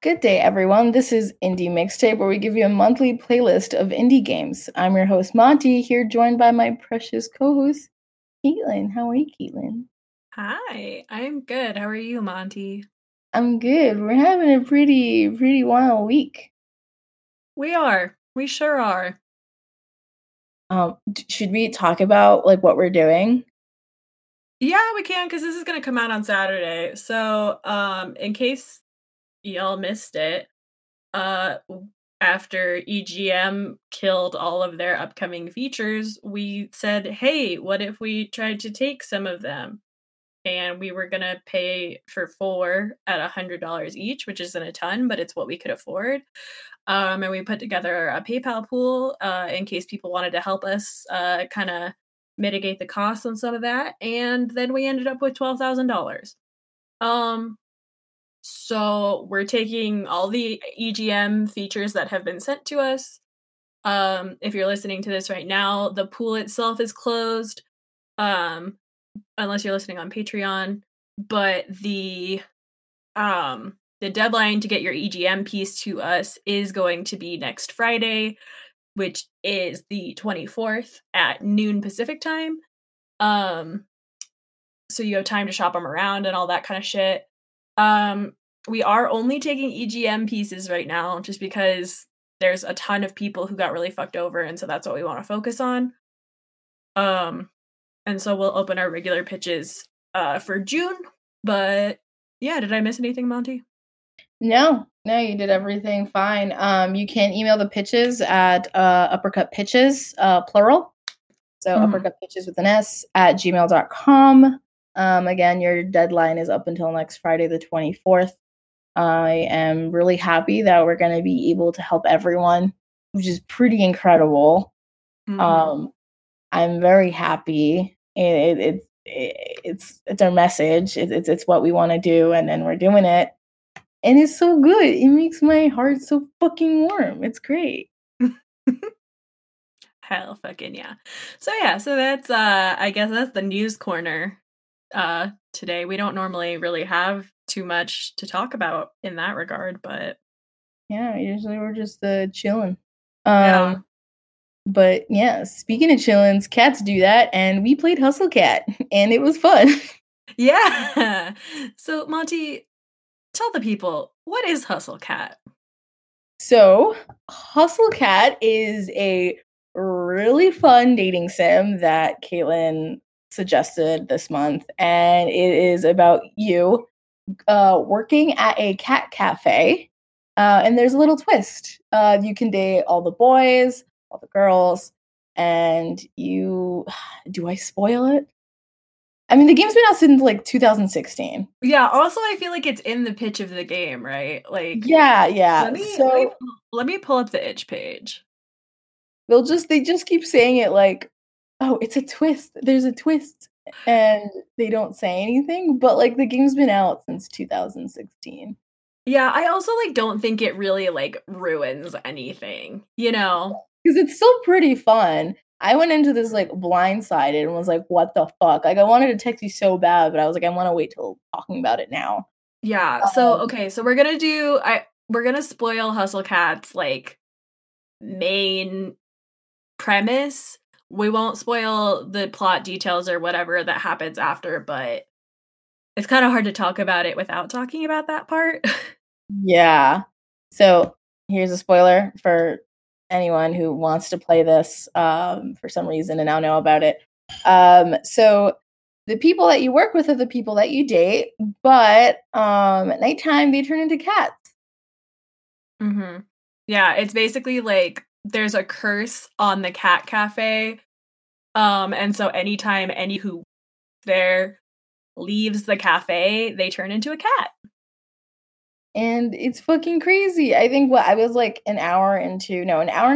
Good day, everyone. This is Indie Mixtape, where we give you a monthly playlist of indie games. I'm your host, Monty, here joined by my precious co-host, Caitlin. How are you, Caitlin? Hi, I'm good. How are you, Monty? I'm good. We're having a pretty wild week. We are. We sure are. Should we talk about, what we're doing? Yeah, we can, because this is going to come out on Saturday. So, in case y'all missed it, after EGM killed all of their upcoming features, we said, hey, what if we tried to take some of them? And we were going to pay for 4 at $100 each, which isn't a ton, but it's what we could afford. And we put together a PayPal pool in case people wanted to help us kind of mitigate the cost on some of that. And then we ended up with $12,000. So we're taking all the EGM features that have been sent to us. If you're listening to this right now, the pool itself is closed, unless you're listening on Patreon. But the deadline to get your EGM piece to us is going to be next Friday, which is the 24th at noon Pacific time. So you have time to shop them around and all that kind of shit. We are only taking EGM pieces right now just because there's a ton of people who got really fucked over, and so that's what we want to focus on. And so we'll open our regular pitches for June. But yeah, did I miss anything, Monty? No, you did everything fine. You can email the pitches at uppercut pitches, plural. So uppercut pitches with an S at gmail.com. Again, your deadline is up until next Friday, the 24th. I am really happy that we're going to be able to help everyone, which is pretty incredible. I'm very happy. It's our message. It's what we want to do, and then we're doing it. And it's so good. It makes my heart so fucking warm. It's great. Hell fucking yeah. So that's, I guess that's the news corner. Today we don't normally really have too much to talk about in that regard, but yeah, usually we're just chilling. Yeah. But yeah, speaking of chillins, cats do that, and we played Hustle Cat, and it was fun. Yeah. So Monty, tell the people, what is Hustle Cat? So Hustle Cat is a really fun dating sim that Caitlin suggested this month, and it is about you working at a cat cafe, and there's a little twist. You can date all the boys, all the girls, and you... Do I spoil it? I mean, the game's been out since 2016. Yeah, also I feel like it's in the pitch of the game, right? Yeah. Let me pull up the itch page. They just keep saying it oh, it's a twist. There's a twist. And they don't say anything, but the game's been out since 2016. Yeah, I also don't think it really ruins anything, Because it's still pretty fun. I went into this blindsided and was what the fuck? I wanted to text you so bad, but I was I want to wait till talking about it now. Yeah. So we're gonna do we're gonna spoil Hustle Cat's main premise. We won't spoil the plot details or whatever that happens after, but it's kind of hard to talk about it without talking about that part. Yeah. So here's a spoiler for anyone who wants to play this for some reason and now know about it. So the people that you work with are the people that you date, but at nighttime they turn into cats. Mm-hmm. Yeah, it's basically there's a curse on the cat cafe. And so anytime who there leaves the cafe, they turn into a cat. And it's fucking crazy. I think I was an hour and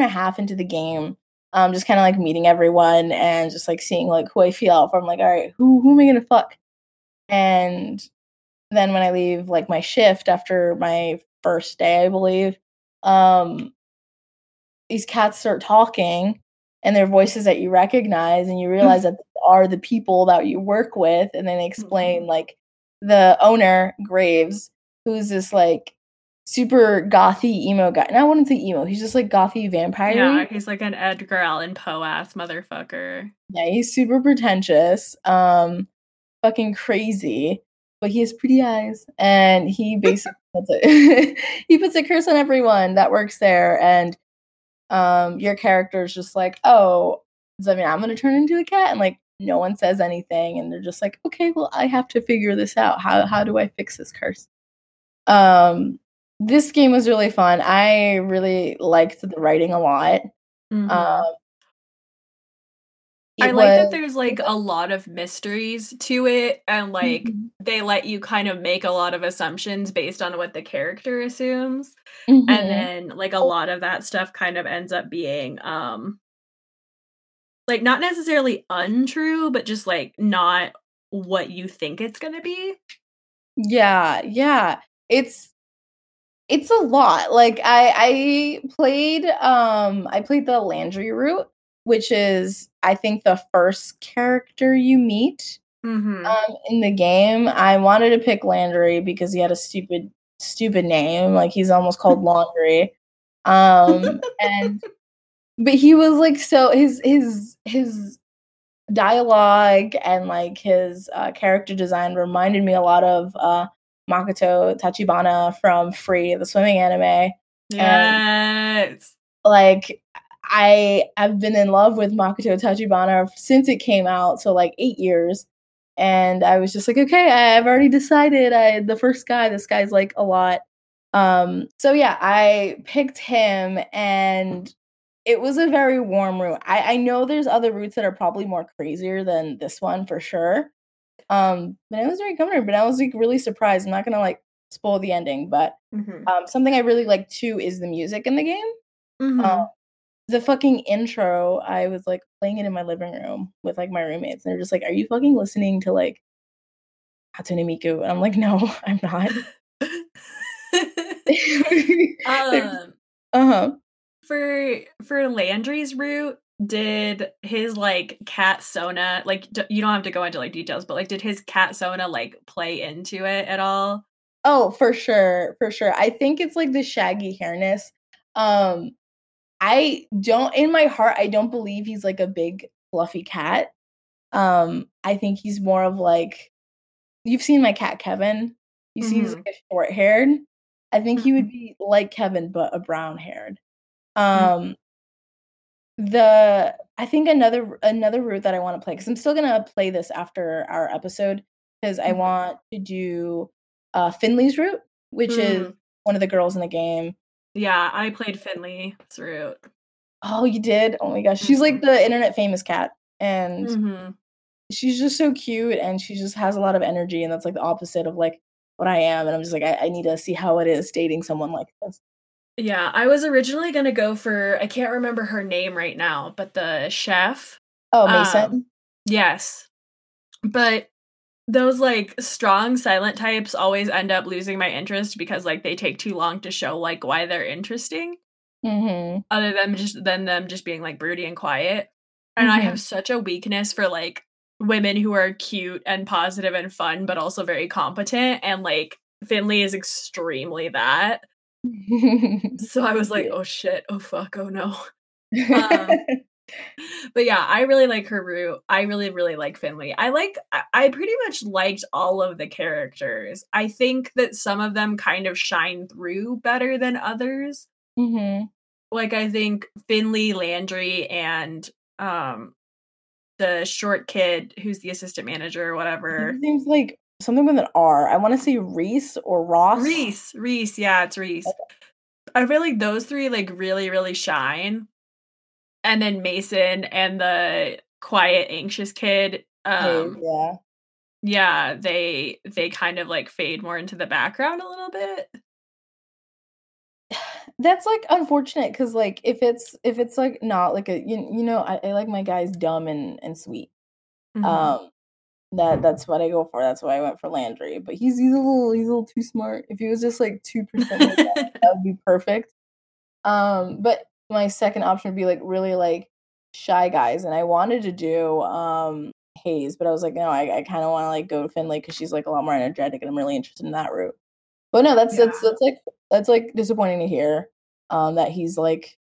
a half into the game. Just kind of meeting everyone and just seeing who I feel out for. I'm all right, who am I gonna fuck? And then when I leave my shift after my first day, I believe, these cats start talking, and their voices that you recognize, and you realize that they are the people that you work with. And then they explain the owner, Graves, who's this super gothy emo guy. And I wouldn't say emo. He's just, like, gothy vampire. Yeah, he's like an Edgar Allan Poe-ass motherfucker. Yeah, he's super pretentious. Fucking crazy. But he has pretty eyes. And he basically he puts a curse on everyone that works there. And your character is just like, oh, does that mean I'm going to turn into a cat? And, like, no one says anything. And they're just like, okay, well, I have to figure this out. How do I fix this curse? This game was really fun. I really liked the writing a lot. Mm-hmm. I like that there's, like, a lot of mysteries to it, and, like, mm-hmm. they let you kind of make a lot of assumptions based on what the character assumes. Mm-hmm. And then, like, a lot of that stuff kind of ends up being, like, not necessarily untrue, but just, like, not what you think it's going to be. Yeah, yeah. It's a lot. Like, I played the Landry route, which is, I think, the first character you meet mm-hmm. In the game. I wanted to pick Landry because he had a stupid name. Like, he's almost called Laundry. But he was, like, so his dialogue and, like, his character design reminded me a lot of Makoto Tachibana from Free, the swimming anime. Yes. And, like, I have been in love with Makoto Tachibana since it came out, so, like, 8 years. And I was just like, okay, I've already decided. This guy's, like, a lot. So, yeah, I picked him, and it was a very warm route. I know there's other routes that are probably more crazier than this one, for sure. But it was very comfortable, but I was, like, really surprised. I'm not going to, like, spoil the ending, but mm-hmm. Something I really like, too, is the music in the game. Mm-hmm. The fucking intro, I was, like, playing it in my living room with, like, my roommates, and they're just like, are you fucking listening to, like, Hatsune Miku? And I'm like, no, I'm not. For Landry's route, did his, like, cat Sona, like, you don't have to go into, like, details, but, like, did his cat Sona, like, play into it at all? Oh, for sure. For sure. I think it's, like, the shaggy hairness. In my heart, I don't believe he's, like, a big fluffy cat. I think he's more of, like, you've seen my cat, Kevin. You mm-hmm. see he's, like, a short-haired. I think mm-hmm. he would be like Kevin, but a brown-haired. Mm-hmm. I think another route that I want to play, because I'm still gonna play this after our episode, because I want to do Finley's route, which is one of the girls in the game. Yeah, I played Finley's route. Oh, you did? Oh my gosh, she's like the internet famous cat, and she's just so cute, and she just has a lot of energy, and that's, like, the opposite of, like, what I am. And I'm just like, I need to see how it is dating someone like this. Yeah, I was originally going to go for, I can't remember her name right now, but the chef. Oh, Mason? Yes. But those, like, strong silent types always end up losing my interest because, like, they take too long to show, like, why they're interesting. Mm-hmm. Other than them just being, like, broody and quiet. And I have such a weakness for, like, women who are cute and positive and fun, but also very competent. And, like, Finley is extremely that. So I was like, oh shit, oh fuck, oh no. But yeah, I really like her route. I really, really like Finley. I pretty much liked all of the characters. I think that some of them kind of shine through better than others. Mm-hmm. Like, I think Finley, Landry, and the short kid who's the assistant manager or whatever. It seems like something with an R. I want to say Reese or Ross. Reese. Yeah, it's Reese. Okay. I feel like those three, like, really, really shine. And then Mason and the quiet, anxious kid. Yeah, they kind of, like, fade more into the background a little bit. That's, like, unfortunate, because, like, if it's like not like a you know, I like my guys dumb and sweet. Mm-hmm. That's what I go for. That's why I went for Landry. But he's a little too smart. If he was just, like, 2% like that would be perfect. But my second option would be, like, really, like, shy guys. And I wanted to do Hayes, but I was like, no, I kind of want to, like, go to Finley because she's, like, a lot more energetic, and I'm really interested in that route. But no, that's disappointing to hear that he's like,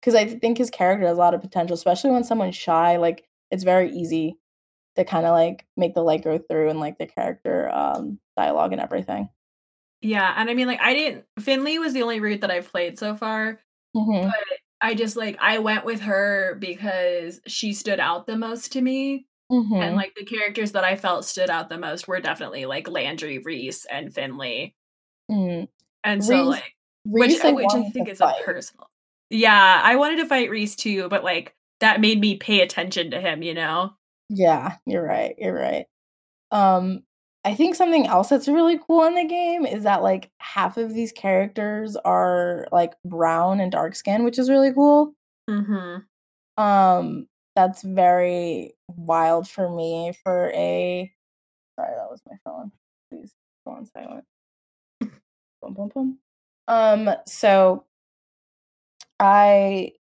because I think his character has a lot of potential, especially when someone's shy. Like, it's very easy to kind of like make the light go through and like the character dialogue and everything. Yeah, and I mean, like, Finley was the only route that I've played so far, mm-hmm. but I just, like, I went with her because she stood out the most to me, mm-hmm. and, like, the characters that I felt stood out the most were definitely, like, Landry, Reese, and Finley, mm-hmm. and so, which I think is a personal. Yeah, I wanted to fight Reese, too, but, like, that made me pay attention to him, you know? Yeah, you're right. I think something else that's really cool in the game is that, like, half of these characters are, like, brown and dark skin, which is really cool. Mm-hmm. That's very wild for me for a... Sorry, that was my phone. Please go on silent. Boom, boom, boom. So I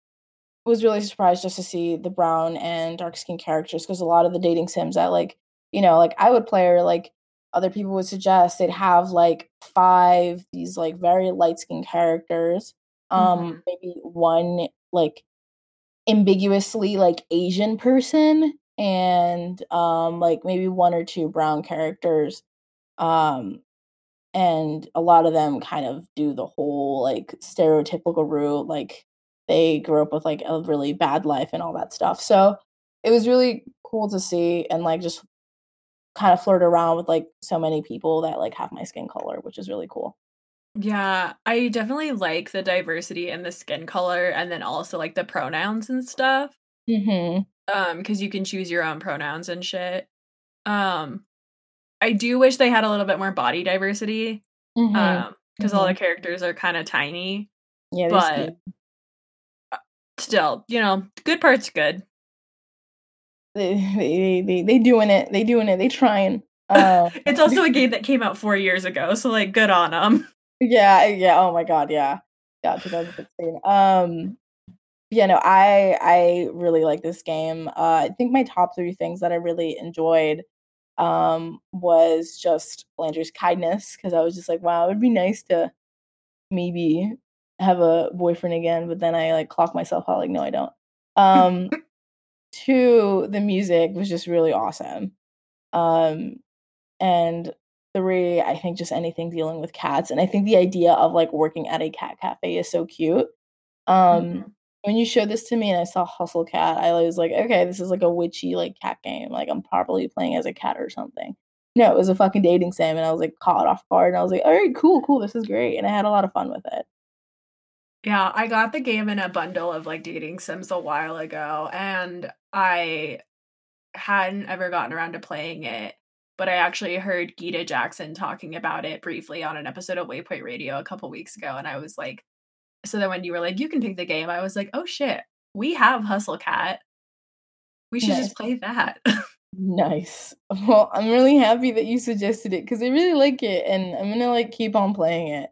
was really surprised just to see the brown and dark skin characters, because a lot of the dating sims that, like, you know, like, I would play or, like, other people would suggest, they'd have like 5 these like very light-skinned characters, mm-hmm. maybe one like ambiguously like Asian person, and like maybe 1 or 2 brown characters, and a lot of them kind of do the whole like stereotypical route, like they grew up with like a really bad life and all that stuff. So it was really cool to see, and like just kind of flirt around with like so many people that like have my skin color, which is really cool. Yeah, I definitely like the diversity in the skin color, and then also like the pronouns and stuff. Mm-hmm. Because you can choose your own pronouns and shit. I do wish they had a little bit more body diversity. Mm-hmm. Because mm-hmm. all the characters are kind of tiny. Yeah, but still, you know, good part's good. They doing it. They trying. It's also a game that came out 4 years ago, so like, good on them. Yeah. Oh my god, yeah. 2016. Yeah. No, I really like this game. I think my top 3 things that I really enjoyed, was just Landry's kindness, because I was just like, wow, it would be nice to maybe have a boyfriend again, but then I like clocked myself out, like, no, I don't. Two, the music was just really awesome. And 3, I think just anything dealing with cats. And I think the idea of like working at a cat cafe is so cute. Mm-hmm. When you showed this to me and I saw Hustle Cat, I was like, okay, this is like a witchy like cat game. Like, I'm probably playing as a cat or something. No, it was a fucking dating sim, and I was like caught off guard, and I was like, all right, cool, this is great. And I had a lot of fun with it. Yeah, I got the game in a bundle of, like, dating sims a while ago, and I hadn't ever gotten around to playing it, but I actually heard Gita Jackson talking about it briefly on an episode of Waypoint Radio a couple weeks ago, and I was like, so then when you were like, you can pick the game, I was like, oh shit, we have Hustle Cat. We should just play that. Nice. Well, I'm really happy that you suggested it, because I really like it, and I'm going to, like, keep on playing it.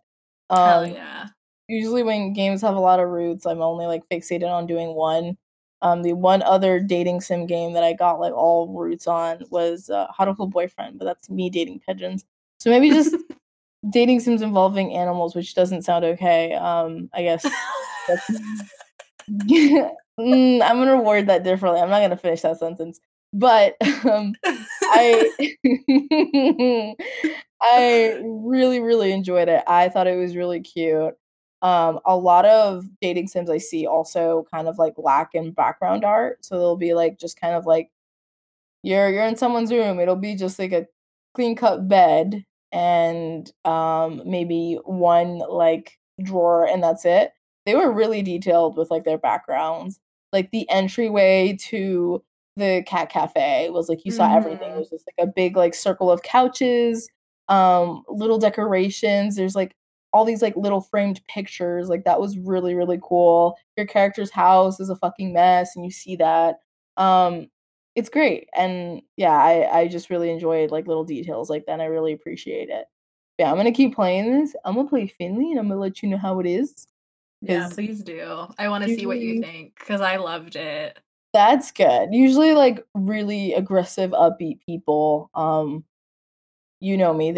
Hell yeah. Usually when games have a lot of routes, I'm only, like, fixated on doing one. The one other dating sim game that I got, like, all routes on was How to Cool Boyfriend, but that's me dating pigeons. So maybe just dating sims involving animals, which doesn't sound okay. I guess that's... I'm going to reward that differently. I'm not going to finish that sentence. But I really, really enjoyed it. I thought it was really cute. A lot of dating sims I see also kind of like lack in background art, so they'll be like just kind of like you're in someone's room. It'll be just like a clean cut bed and maybe one like drawer, and that's it. They were really detailed with like their backgrounds. Like the entryway to the cat cafe was like you saw mm-hmm. everything. It was just like a big like circle of couches, little decorations. There's like all these like little framed pictures, like that was really, really cool. Your character's house is a fucking mess, and you see that. It's great, and yeah, I just really enjoyed like little details like that, and I really appreciate it. Yeah, I'm gonna keep playing this. I'm gonna play Finley, and I'm gonna let you know how it is. Yeah, please do. I want to see what you think, because I loved it. That's good. Usually, like really aggressive, upbeat people you know me,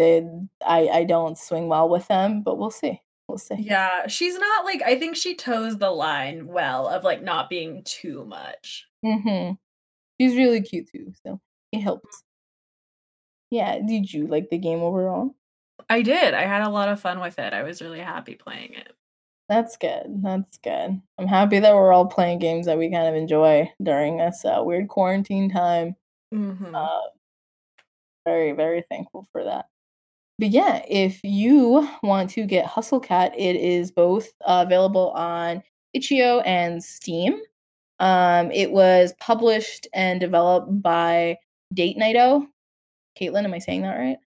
I don't swing well with them, but we'll see. We'll see. Yeah, she's not like, I think she toes the line well of like not being too much. Mm-hmm. She's really cute too, so it helps. Yeah, did you like the game overall? I did. I had a lot of fun with it. I was really happy playing it. That's good. That's good. I'm happy that we're all playing games that we kind of enjoy during this weird quarantine time. Mm-hmm. Very, very thankful for that. But yeah, if you want to get Hustle Cat, it is both available on itch.io and Steam. It was published and developed by Date Night-O. Caitlin, am I saying that right?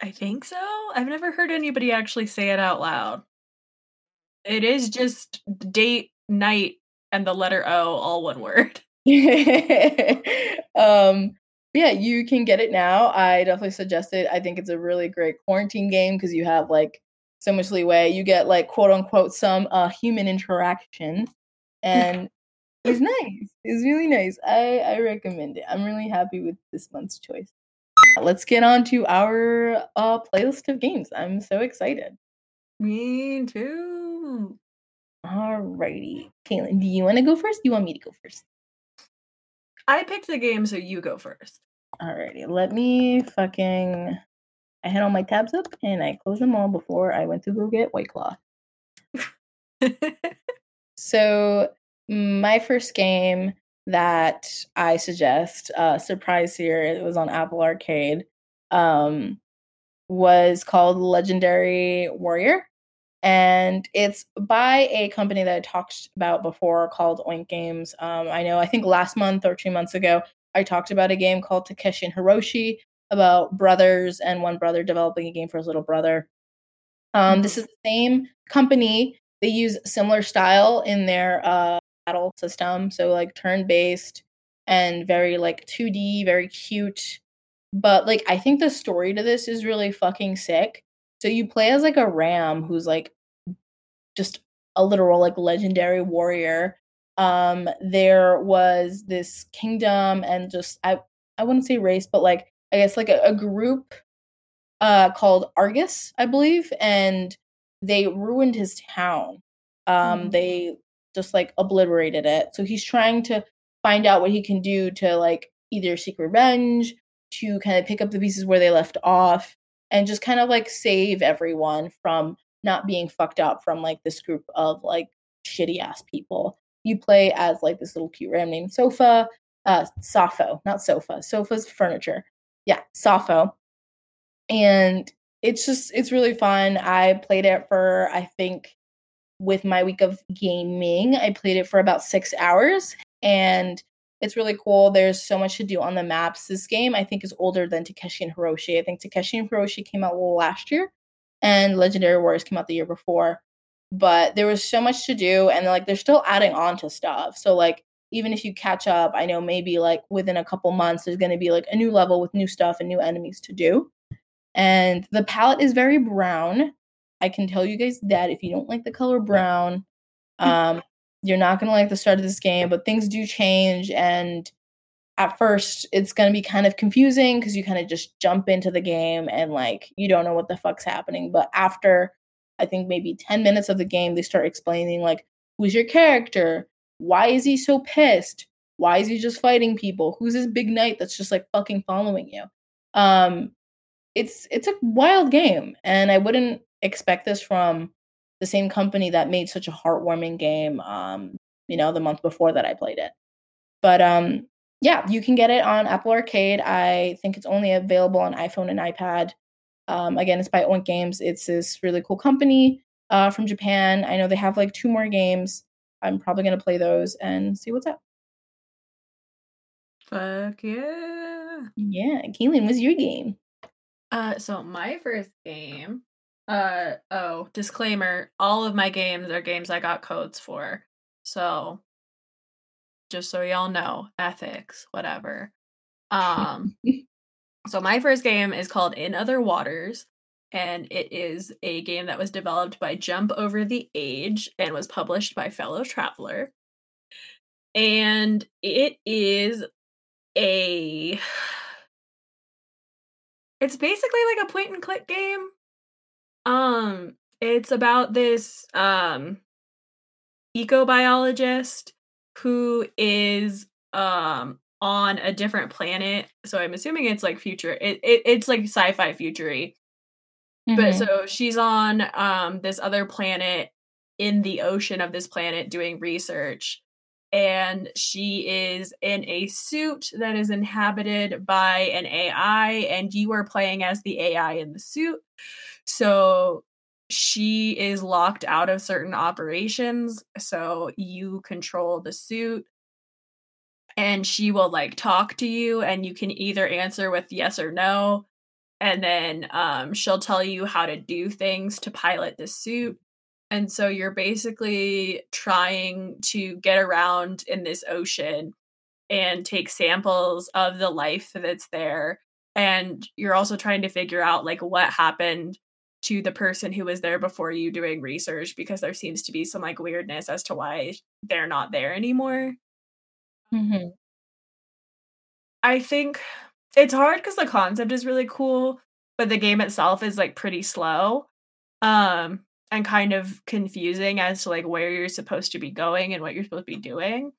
I think so. I've never heard anybody actually say it out loud. It is just date, night, and the letter O, all one word. Yeah, you can get it now. I definitely suggest it. I think it's a really great quarantine game because you have like so much leeway. You get like quote unquote some human interaction, and it's nice. It's really nice. I recommend it. I'm really happy with this month's choice. Let's get on to our playlist of games. I'm so excited. Me too. Alrighty. Caitlin, do you want to go first? Do you want me to go first? I picked the game, so you go first. Alrighty. Let me I had all my tabs up and I closed them all before I went to go get White Claw. So my first game that I suggest, surprise here, it was on Apple Arcade, was called Legendary Warrior, and it's by a company that I talked about before called Oink Games. I think last month or 2 months ago, I talked about a game called Takeshi and Hiroshi about brothers and one brother developing a game for his little brother. This is the same company. They use similar style in their battle system, so like turn-based and very like 2D, very cute. But, like, I think the story to this is really fucking sick. So you play as, like, a ram who's, like, just a literal, like, legendary warrior. There was this kingdom and just, I wouldn't say race, but, like, I guess, like, a group called Argus, I believe. And they ruined his town. They just, like, obliterated it. So he's trying to find out what he can do to, like, either seek revenge, to kind of pick up the pieces where they left off and just kind of like save everyone from not being fucked up from like this group of like shitty ass people. You play as like this little cute ram named Safo, not Sofa. Sofa's furniture. Yeah, Safo. And it's really fun. I played it for, I think with my week of gaming, I played it for about 6 hours, and it's really cool. There's so much to do on the maps. This game, I think, is older than Takeshi and Hiroshi. I think Takeshi and Hiroshi came out last year, and Legendary Warriors came out the year before. But there was so much to do, and like they're still adding on to stuff. So like even if you catch up, I know maybe like within a couple months there's going to be like a new level with new stuff and new enemies to do. And the palette is very brown. I can tell you guys that if you don't like the color brown, you're not going to like the start of this game, but things do change. And at first, it's going to be kind of confusing because you kind of just jump into the game and, like, you don't know what the fuck's happening. But after, I think, maybe 10 minutes of the game, they start explaining, like, who's your character? Why is he so pissed? Why is he just fighting people? Who's this big knight that's just, like, fucking following you? It's a wild game, and I wouldn't expect this from the same company that made such a heartwarming game, the month before that I played it. But yeah, you can get it on Apple Arcade. I think it's only available on iPhone and iPad. Again, it's by Oink Games. It's this really cool company from Japan. I know they have like 2 more games. I'm probably going to play those and see what's up. Fuck yeah. Yeah. Caitlin, what's your game? So my first game... disclaimer, all of my games are games I got codes for. So, just so y'all know, ethics, whatever. So my first game is called In Other Waters, and it is a game that was developed by Jump Over the Age and was published by Fellow Traveler. And it is a It's basically like a point and click game. It's about this ecobiologist who is on a different planet. So I'm assuming it's like future. It's like sci-fi future-y. Mm-hmm. But so she's on this other planet in the ocean of this planet doing research. And she is in a suit that is inhabited by an AI, and you are playing as the AI in the suit. So she is locked out of certain operations. So you control the suit, and she will like talk to you, and you can either answer with yes or no. And then she'll tell you how to do things to pilot the suit. And so you're basically trying to get around in this ocean and take samples of the life that's there. And you're also trying to figure out like what happened to the person who was there before you doing research, because there seems to be some like weirdness as to why they're not there anymore. Mm-hmm. I think it's hard because the concept is really cool, but the game itself is like pretty slow. And kind of confusing as to like where you're supposed to be going and what you're supposed to be doing.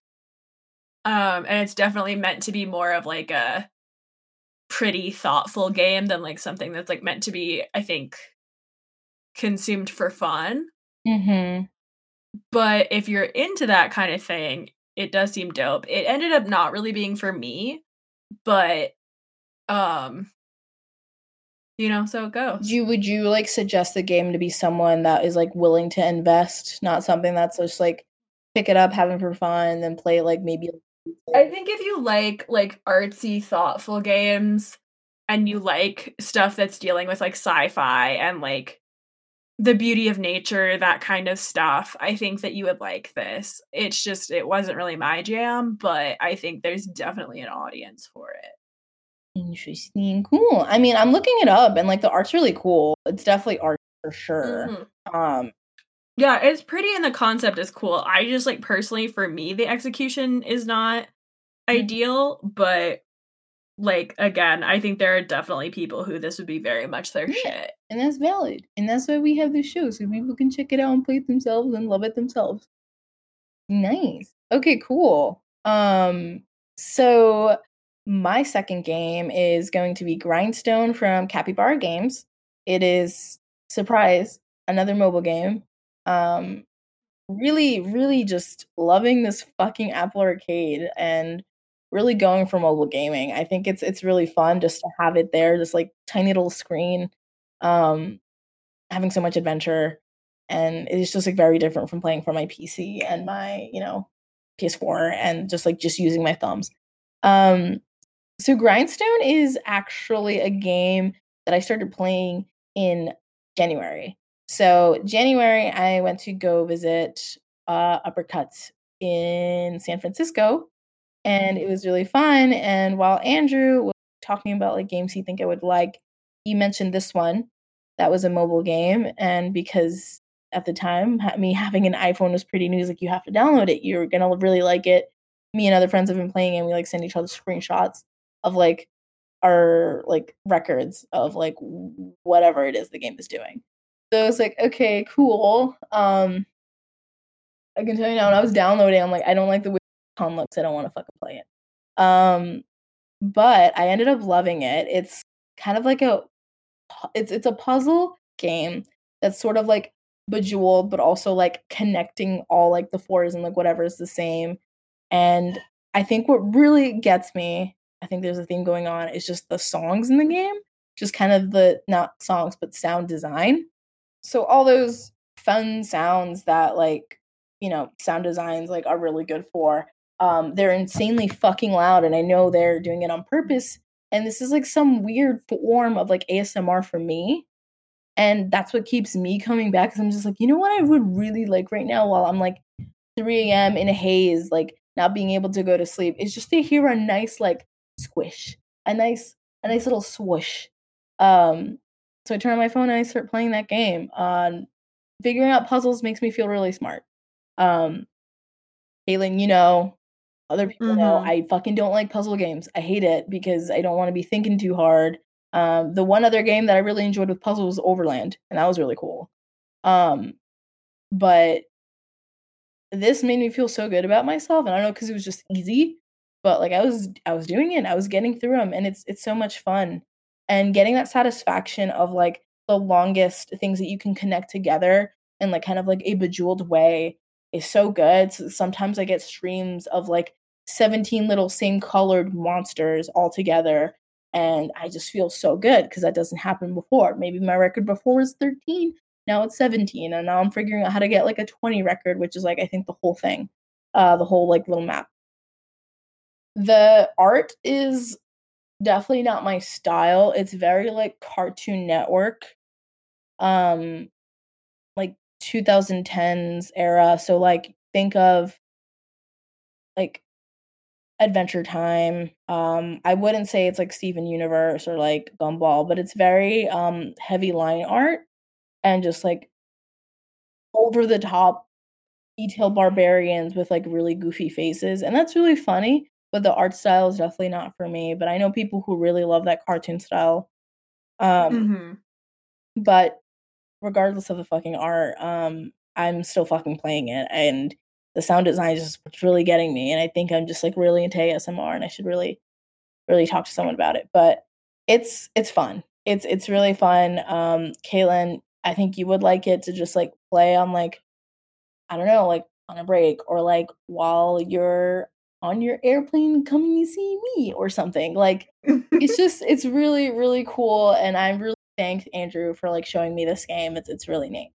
And it's definitely meant to be more of like a pretty thoughtful game than like something that's like meant to be, I think, consumed for fun. Mm-hmm. But if you're into that kind of thing, it does seem dope. It ended up not really being for me, but you know, so it goes. Would you like suggest the game to be someone that is like willing to invest, not something that's just like pick it up, have it for fun, and then play it like maybe? I think if you like artsy, thoughtful games, and you like stuff that's dealing with like sci-fi and like the beauty of nature, that kind of stuff, I think that you would like this. It's just it wasn't really my jam, but I think there's definitely an audience for it. Interesting. Cool. I mean, I'm looking it up, and like the art's really cool. It's definitely art for sure. Mm-hmm. Yeah, it's pretty, and the concept is cool. I just like personally, for me, the execution is not ideal, but like again, I think there are definitely people who this would be very much their shit, and that's valid. And that's why we have this show, so people can check it out and play it themselves and love it themselves. Nice. Okay. Cool. So. My second game is going to be Grindstone from Capybara Games. It is, surprise, another mobile game. Really, really just loving this fucking Apple Arcade and really going for mobile gaming. I think it's really fun just to have it there, this like tiny little screen, having so much adventure. And it's just like very different from playing from my PC and my, you know, PS4 and just using my thumbs. So Grindstone is actually a game that I started playing in January. So January, I went to go visit Uppercut in San Francisco, and it was really fun. And while Andrew was talking about like games he think I would like, he mentioned this one that was a mobile game. And because at the time, me having an iPhone was pretty new. He's like, you have to download it. You're going to really like it. Me and other friends have been playing, and we like send each other screenshots of like our like records of like whatever it is the game is doing. So it's like, okay, cool. I can tell you now, when I was downloading, I'm like, I don't like the way the con looks. I don't want to fucking play it. But I ended up loving it. It's kind of like it's a puzzle game that's sort of like Bejeweled, but also like connecting all like the fours and like whatever is the same. And I think what really gets me, I think there's a theme going on, is just the songs in the game, just kind of the, not songs, but sound design. So all those fun sounds that like, you know, sound designs like are really good for, they're insanely fucking loud, and I know they're doing it on purpose. And this is like some weird form of like ASMR for me. And that's what keeps me coming back, because I'm just like, you know what I would really like right now while I'm like 3 a.m. in a haze, like, not being able to go to sleep, is just to hear a nice like squish, a nice little swoosh. So I turn on my phone and I start playing that game. Figuring out puzzles makes me feel really smart. Caitlin, you know, other people know, I fucking don't like puzzle games. I hate it because I don't want to be thinking too hard. The one other game that I really enjoyed with puzzles was Overland, and that was really cool. But this made me feel so good about myself, and I don't know, because it was just easy, but like I was doing it, I was getting through them, and it's so much fun. And getting that satisfaction of like the longest things that you can connect together in like kind of like a Bejeweled way is so good. So sometimes I get streams of like 17 little same colored monsters all together, and I just feel so good because that doesn't happen before. Maybe my record before was 13, now it's 17, and now I'm figuring out how to get like a 20 record, which is like I think the whole thing, the whole like little map. The art is definitely not my style. It's very like Cartoon Network, like 2010s era. So like think of like Adventure Time. I wouldn't say it's like Steven Universe or like Gumball, but it's very heavy line art and just like over the top detailed barbarians with like really goofy faces, and that's really funny. But the art style is definitely not for me. But I know people who really love that cartoon style. But regardless of the fucking art, I'm still fucking playing it, and the sound design is just what's really getting me. And I think I'm just like really into ASMR, and I should really, really talk to someone about it. But it's fun. It's really fun. Caitlin, I think you would like it to just like play on like, I don't know, like on a break or like while you're on your airplane coming to see me or something. Like it's just, it's really, really cool. And I really thanked Andrew for like showing me this game. It's really neat.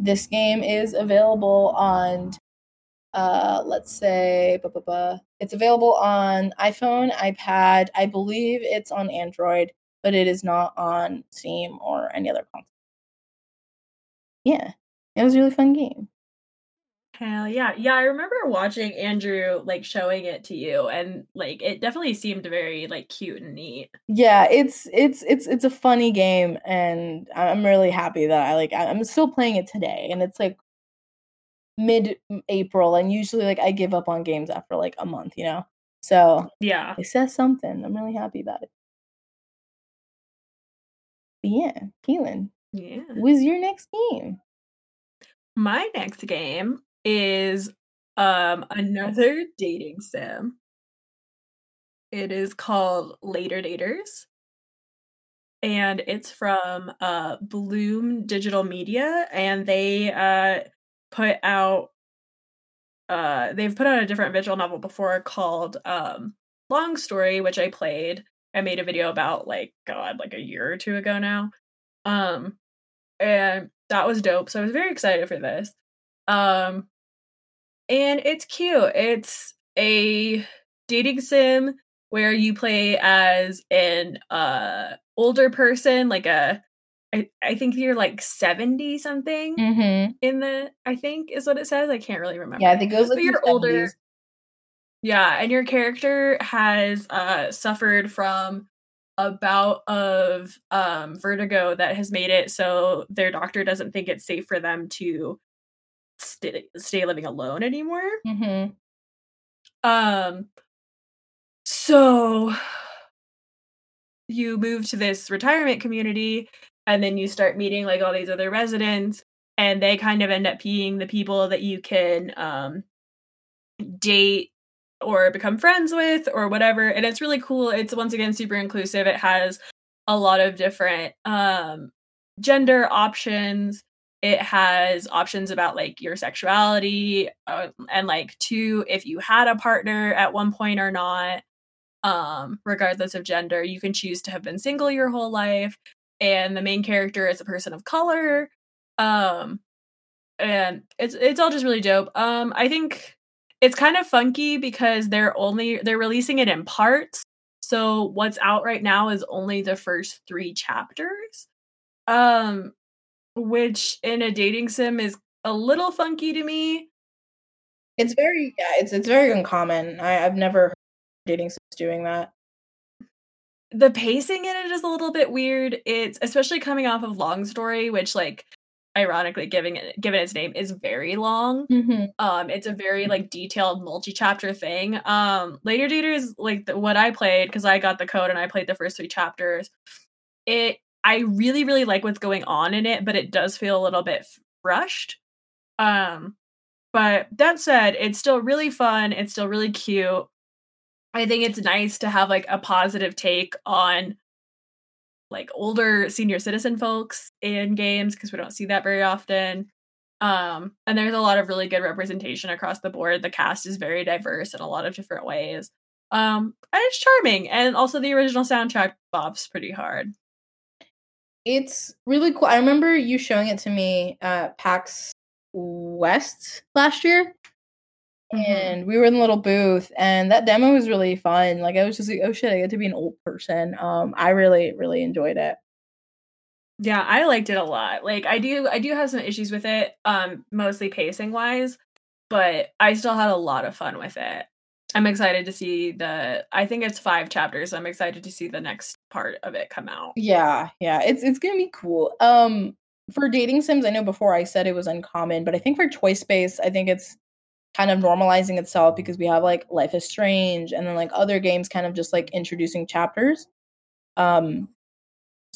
This game is available on, let's say, it's available on iPhone, iPad. I believe it's on Android, but it is not on Steam or any other console. Yeah, it was a really fun game. Hell yeah. Yeah, I remember watching Andrew, like, showing it to you, and, like, it definitely seemed very, like, cute and neat. Yeah, it's a funny game, and I'm really happy that I'm still playing it today, and it's, like, mid-April, and usually, like, I give up on games after, like, a month, you know? So, yeah. It says something. I'm really happy about it. But yeah, Keelan. Yeah. What's your next game? My next game is another dating sim. It is called Later Daters, and it's from Bloom Digital Media, and they put out a different visual novel before called Long Story, which I played. I made a video about like a year or two ago now, and that was dope. So I was very excited for this. And it's cute. It's a dating sim where you play as an older person, like I think you're like 70 something in the, I think is what it says. I can't really remember. Yeah, I think it goes like you're older. 70s. Yeah, and your character has suffered from a bout of vertigo that has made it so their doctor doesn't think it's safe for them to stay living alone anymore. So you move to this retirement community, and then you start meeting like all these other residents, and they kind of end up being the people that you can date or become friends with or whatever. And it's really cool. It's once again super inclusive. It has a lot of different gender options. It has options about like your sexuality and like too, if you had a partner at one point or not, regardless of gender, you can choose to have been single your whole life. And the main character is a person of color. And it's all just really dope. I think it's kind of funky because they're releasing it in parts. So what's out right now is only the first 3 chapters. Which in a dating sim is a little funky to me. It's very, it's very uncommon. I've never heard dating sims doing that. The pacing in it is a little bit weird. It's especially coming off of Long Story, which like ironically given its name, is very long. Mm-hmm. It's a very like detailed multi-chapter thing. Later Daters, like what I played, because I got the code and I played the first three chapters. I really, really like what's going on in it, but it does feel a little bit rushed. But that said, it's still really fun. It's still really cute. I think it's nice to have like a positive take on like older senior citizen folks in games, because we don't see that very often. And there's a lot of really good representation across the board. The cast is very diverse in a lot of different ways. And it's charming. And also the original soundtrack bops pretty hard. It's really cool. I remember you showing it to me at PAX West last year. Mm-hmm. And we were in a little booth, and that demo was really fun. Like, I was just like, oh shit, I get to be an old person. I really, really enjoyed it. Yeah, I liked it a lot. Like, I do have some issues with it, mostly pacing wise, but I still had a lot of fun with it. I'm excited to see I think it's 5 chapters. So I'm excited to see the next part of it come out. Yeah, it's gonna be cool. For dating sims, I know before I said it was uncommon, but I think for Toy Space, I think it's kind of normalizing itself, because we have like Life is Strange and then like other games kind of just like introducing chapters. So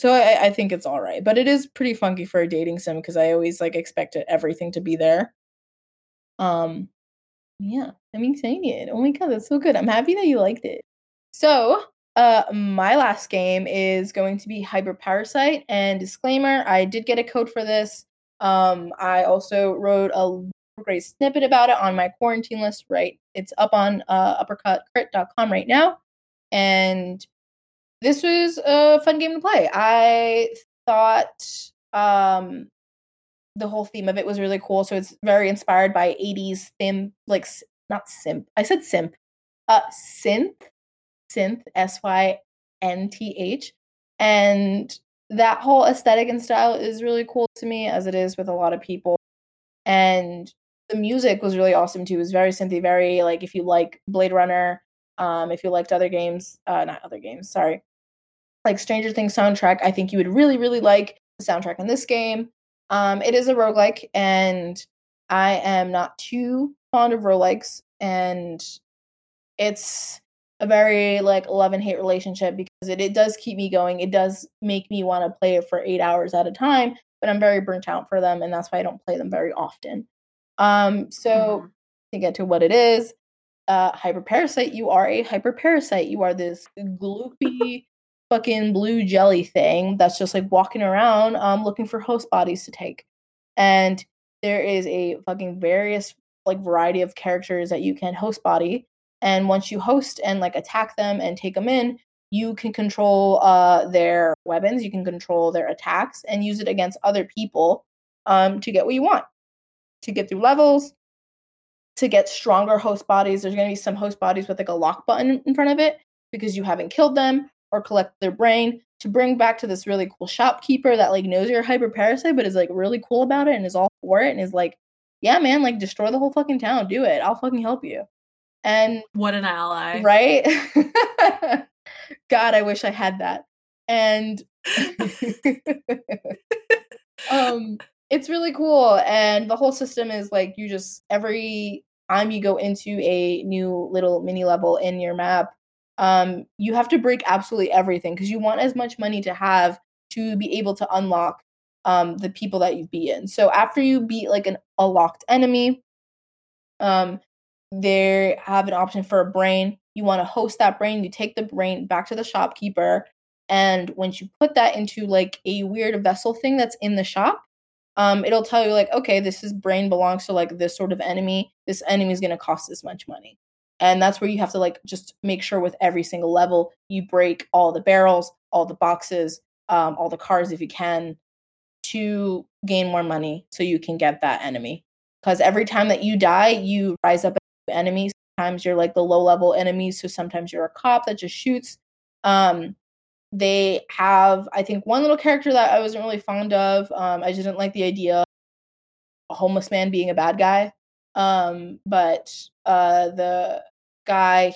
I think it's all right, but it is pretty funky for a dating sim, because I always like expected everything to be there. Yeah, I'm excited. Oh my god, that's so good. I'm happy that you liked it. So my last game is going to be Hyper Parasite, and disclaimer, I did get a code for this. I also wrote a great snippet about it on my quarantine list, right? It's up on uppercutcrit.com right now. And this was a fun game to play. I thought the whole theme of it was really cool. So it's very inspired by 80s theme, like, not simp. I said simp. Synth, synth. And that whole aesthetic and style is really cool to me, as it is with a lot of people. And the music was really awesome too. It was very synthy, very like, if you like Blade Runner, if you liked other games, like Stranger Things soundtrack, I think you would really, really like the soundtrack in this game. It is a roguelike, and I am not too fond of roguelikes, and it's a very like love and hate relationship, because it does keep me going. It does make me want to play it for 8 hours at a time, but I'm very burnt out for them, and that's why I don't play them very often. To get to what it is, Hyperparasite, you are a hyperparasite. You are this gloopy fucking blue jelly thing that's just like walking around looking for host bodies to take. And there is a fucking various like variety of characters that you can host body. And once you host and like attack them and take them in, you can control their weapons, you can control their attacks, and use it against other people to get what you want, to get through levels, to get stronger host bodies. There's going to be some host bodies with like a lock button in front of it because you haven't killed them or collect their brain, to bring back to this really cool shopkeeper that like knows you're a hyper parasite but is like really cool about it and is all for it and is like, yeah, man, like destroy the whole fucking town. Do it. I'll fucking help you. And what an ally. Right? God, I wish I had that. And it's really cool. And the whole system is like, you just, every time you go into a new little mini level in your map, you have to break absolutely everything, because you want as much money to have to be able to unlock the people that you've beaten. So after you beat like a locked enemy, they have an option for a brain. You want to host that brain. You take the brain back to the shopkeeper. And once you put that into like a weird vessel thing that's in the shop, it'll tell you like, okay, this is brain belongs to like this sort of enemy. This enemy is going to cost this much money. And that's where you have to like just make sure with every single level, you break all the barrels, all the boxes, all the cars if you can, to gain more money so you can get that enemy. Because every time that you die, you rise up as enemies. Sometimes you're like the low level enemies, so sometimes you're a cop that just shoots. They have, I think, one little character that I wasn't really fond of. I just didn't like the idea of a homeless man being a bad guy. But the guy,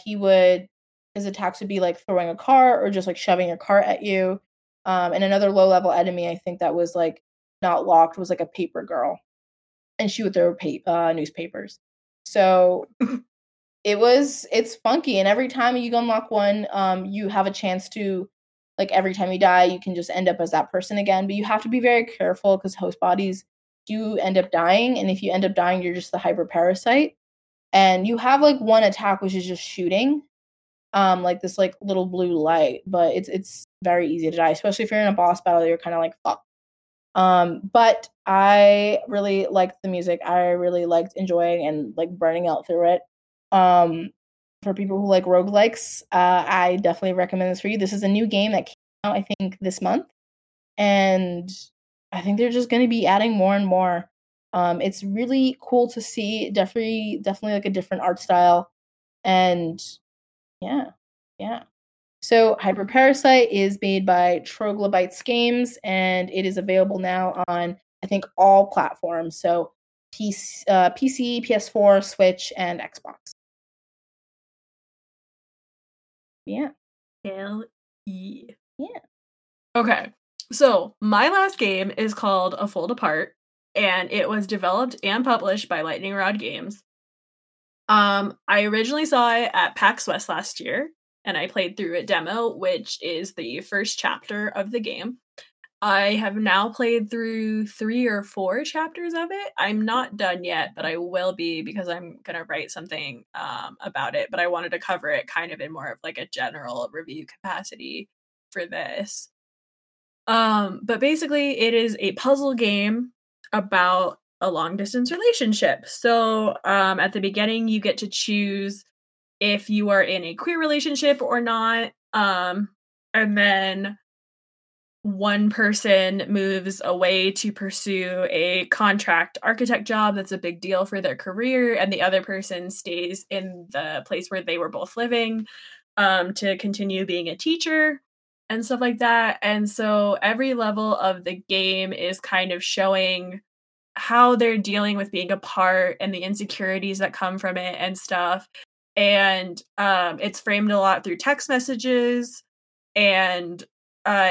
his attacks would be like throwing a car or just like shoving a cart at you. And another low level enemy, I think that was like not locked, was like a paper girl, and she would throw newspapers. So it's funky. And every time you go unlock one, you have a chance to, like, every time you die, you can just end up as that person again. But you have to be very careful because host bodies do end up dying. And if you end up dying, you're just the hyper parasite. And you have, like, one attack, which is just shooting, like, this, like, little blue light. But it's very easy to die, especially if you're in a boss battle. You're kind of like, fuck. But I really liked the music. I really liked enjoying and, like, burning out through it. For people who like roguelikes, I definitely recommend this for you. This is a new game that came out, I think, this month. And I think they're just going to be adding more and more. It's really cool to see. Definitely like a different art style. And yeah. So Hyper Parasite is made by Troglobites Games, and it is available now on, I think, all platforms. So PC, PS4, Switch, and Xbox. Yeah. Hell yeah. Yeah. Okay. So my last game is called A Fold Apart, and it was developed and published by Lightning Rod Games. I originally saw it at PAX West last year, and I played through a demo, which is the first chapter of the game. I have now played through 3 or 4 chapters of it. I'm not done yet, but I will be, because I'm going to write something about it. But I wanted to cover it kind of in more of like a general review capacity for this. But basically, it is a puzzle game about a long distance relationship. So at the beginning, you get to choose if you are in a queer relationship or not. And then one person moves away to pursue a contract architect job that's a big deal for their career, and the other person stays in the place where they were both living to continue being a teacher and stuff like that. And so every level of the game is kind of showing how they're dealing with being apart and the insecurities that come from it and stuff. And it's framed a lot through text messages, and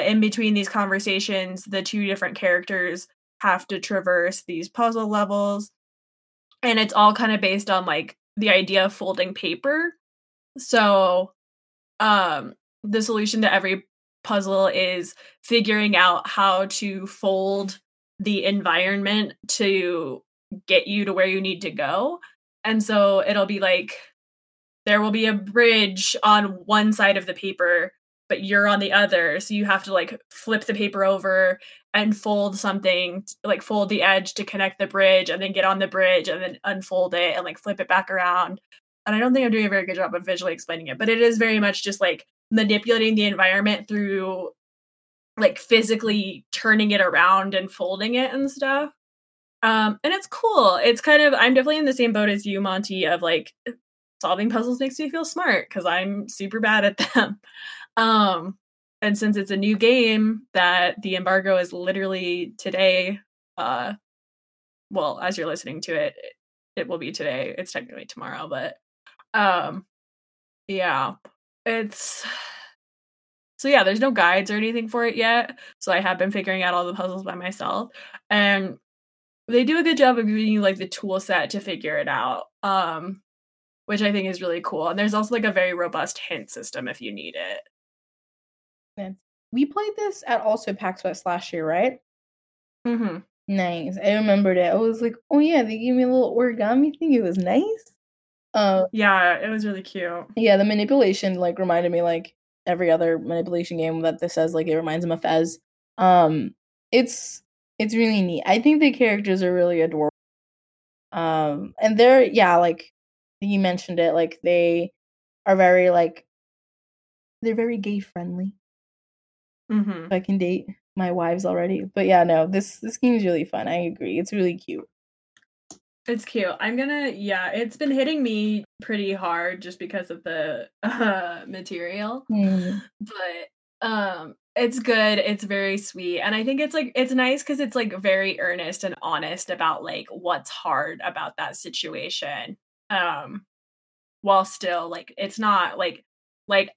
in between these conversations, the two different characters have to traverse these puzzle levels. And it's all kind of based on, like, the idea of folding paper. So the solution to every puzzle is figuring out how to fold the environment to get you to where you need to go. And so it'll be like, there will be a bridge on one side of the paper, but you're on the other. So you have to, like, flip the paper over and fold something, like fold the edge to connect the bridge, and then get on the bridge and then unfold it and, like, flip it back around. And I don't think I'm doing a very good job of visually explaining it, but it is very much just, like, manipulating the environment through, like, physically turning it around and folding it and stuff. And it's cool. It's kind of, I'm definitely in the same boat as you, Monty, of, like, solving puzzles makes me feel smart because I'm super bad at them. And since it's a new game that the embargo is literally today, well, as you're listening to it, it will be today. It's technically tomorrow, but, there's no guides or anything for it yet. So I have been figuring out all the puzzles by myself, and they do a good job of giving you, like, the tool set to figure it out. Which I think is really cool. And there's also, like, a very robust hint system if you need it. We played this at also PAX West last year, right? Mm-hmm. Nice. I remembered it. I was like, oh yeah, they gave me a little origami thing. It was nice. Yeah, it was really cute. Yeah, the manipulation, like, reminded me, like, every other manipulation game that this says, like, it reminds them of Fez. It's really neat. I think the characters are really adorable. And they're, yeah, like, you mentioned it, like, they are very, like, they're very gay friendly. Mm-hmm. I can date my wives already, but yeah, no, this game is really fun. I agree, it's really cute. It's cute. It's been hitting me pretty hard just because of the material, but it's good. It's very sweet, and I think it's, like, it's nice because it's, like, very earnest and honest about, like, what's hard about that situation. While still, like, it's not like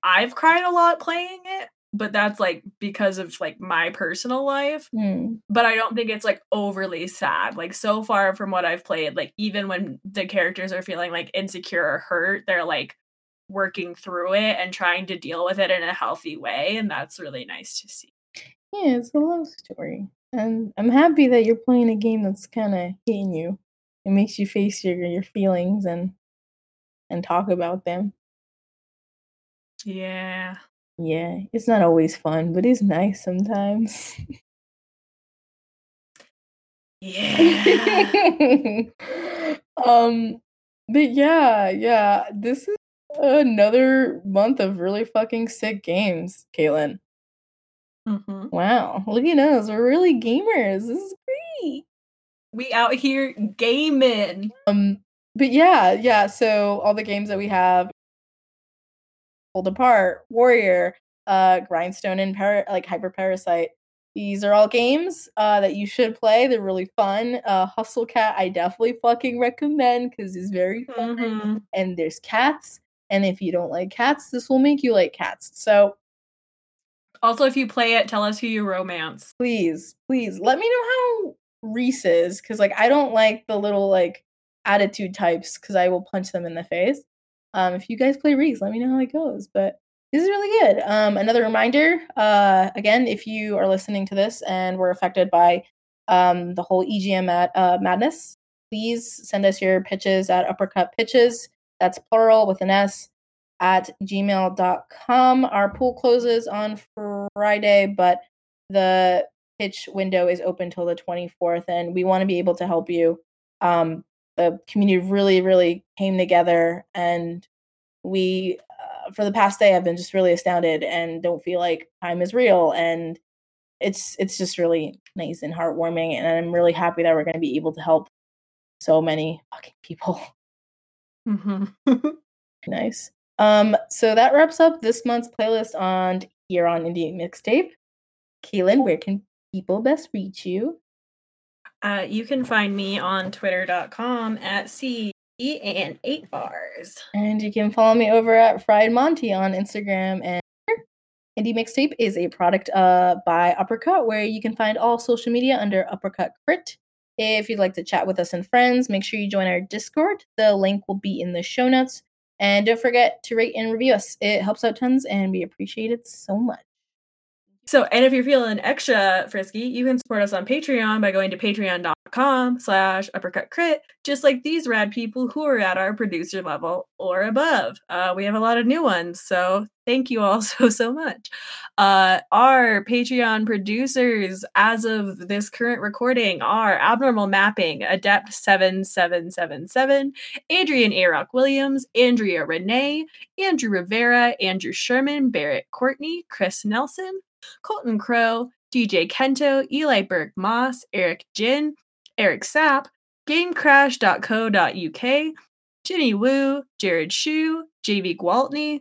I've cried a lot playing it, but that's like because of like my personal life. But I don't think it's like overly sad. Like so far from what I've played, like even when the characters are feeling like insecure or hurt, they're like working through it and trying to deal with it in a healthy way, and that's really nice to see. Yeah, it's a love story. And I'm happy that you're playing a game that's kind of hitting you. It makes you face your feelings and talk about them. Yeah. Yeah, it's not always fun, but it's nice sometimes. Yeah. But yeah, this is another month of really fucking sick games, Caitlin. Mm-hmm. Wow, look at us. We're really gamers. This is great. We out here gaming. But yeah, so all the games that we have: Pulled Apart, Warrior, Grindstone, and Hyper Parasite. These are all games that you should play. They're really fun. Hustle Cat, I definitely fucking recommend because it's very fun. Mm-hmm. And there's cats. And if you don't like cats, this will make you like cats. So also, if you play it, tell us who you romance. Please. Let me know how Reese is, because like I don't like the little like attitude types, because I will punch them in the face. If you guys play Reese, let me know how it goes. But this is really good. Another reminder, again, if you are listening to this and were affected by the whole EGM madness, please send us your pitches at uppercutpitches, that's plural with an S, at gmail.com. Our pool closes on Friday, but the pitch window is open till the 24th, and we want to be able to help you. The community really, really came together, and we, for the past day, I've been just really astounded and don't feel like time is real. And it's just really nice and heartwarming, and I'm really happy that we're going to be able to help so many fucking people. Mm-hmm. Nice. So that wraps up this month's playlist on here on Indie Mixtape. Caitlin, where can people best reach you? You can find me on twitter.com at @C and 8Rs. And you can follow me over at Fried Monty on Instagram and Twitter. Indie Mixtape is a product by Uppercut, where you can find all social media under Uppercut Crit. If you'd like to chat with us and friends, make sure you join our Discord. The link will be in the show notes. And don't forget to rate and review us. It helps out tons, and we appreciate it so much. So, and if you're feeling extra frisky, you can support us on Patreon by going to patreon.com/uppercutcrit, just like these rad people who are at our producer level or above. We have a lot of new ones, so thank you all so much. Our Patreon producers, as of this current recording, are Abnormal Mapping, Adept 7777, Adrian Arock Williams, Andrea Renee, Andrew Rivera, Andrew Sherman, Barrett Courtney, Chris Nelson, Colton Crow, DJ Kento, Eli Burke Moss, Eric Jin, Eric Sapp, GameCrash.co.uk, Jenny Wu, Jared Shu, JV Gwaltney,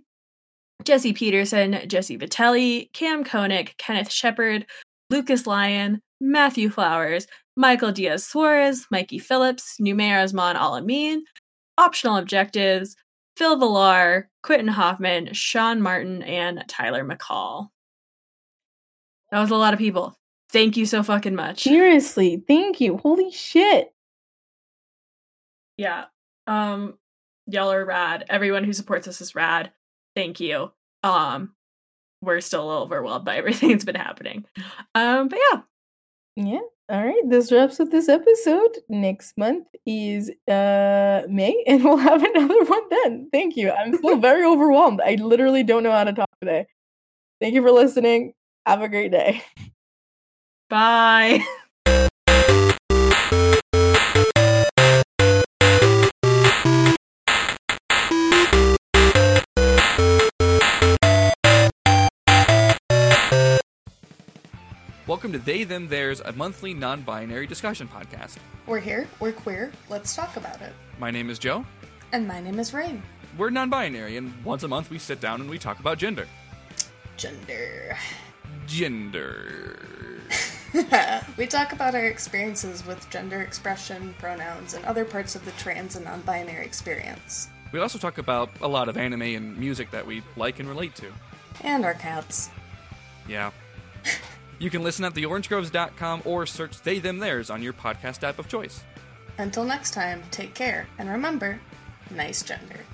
Jesse Peterson, Jesse Vitelli, Cam Koenig, Kenneth Shepard, Lucas Lyon, Matthew Flowers, Michael Diaz Suarez, Mikey Phillips, Numair Osman Alamin, Optional Objectives, Phil Villar, Quentin Hoffman, Sean Martin, and Tyler McCall. That was a lot of people. Thank you so fucking much. Seriously, thank you. Holy shit. Yeah. Y'all are rad. Everyone who supports us is rad. Thank you. We're still a little overwhelmed by everything that's been happening. But yeah. Yeah. All right. This wraps up this episode. Next month is May, and we'll have another one then. Thank you. I'm still very overwhelmed. I literally don't know how to talk today. Thank you for listening. Have a great day. Bye. Welcome to They, Them, Theirs, a monthly non-binary discussion podcast. We're here. We're queer. Let's talk about it. My name is Joe. And my name is Rain. We're non-binary, and once a month we sit down and we talk about gender. We talk about our experiences with gender expression, pronouns, and other parts of the trans and non-binary experience. We also talk about a lot of anime and music that we like and relate to. And our cats. Yeah. You can listen at theorangegroves.com or search They, Them, Theirs on your podcast app of choice. Until next time, take care, and remember, nice gender.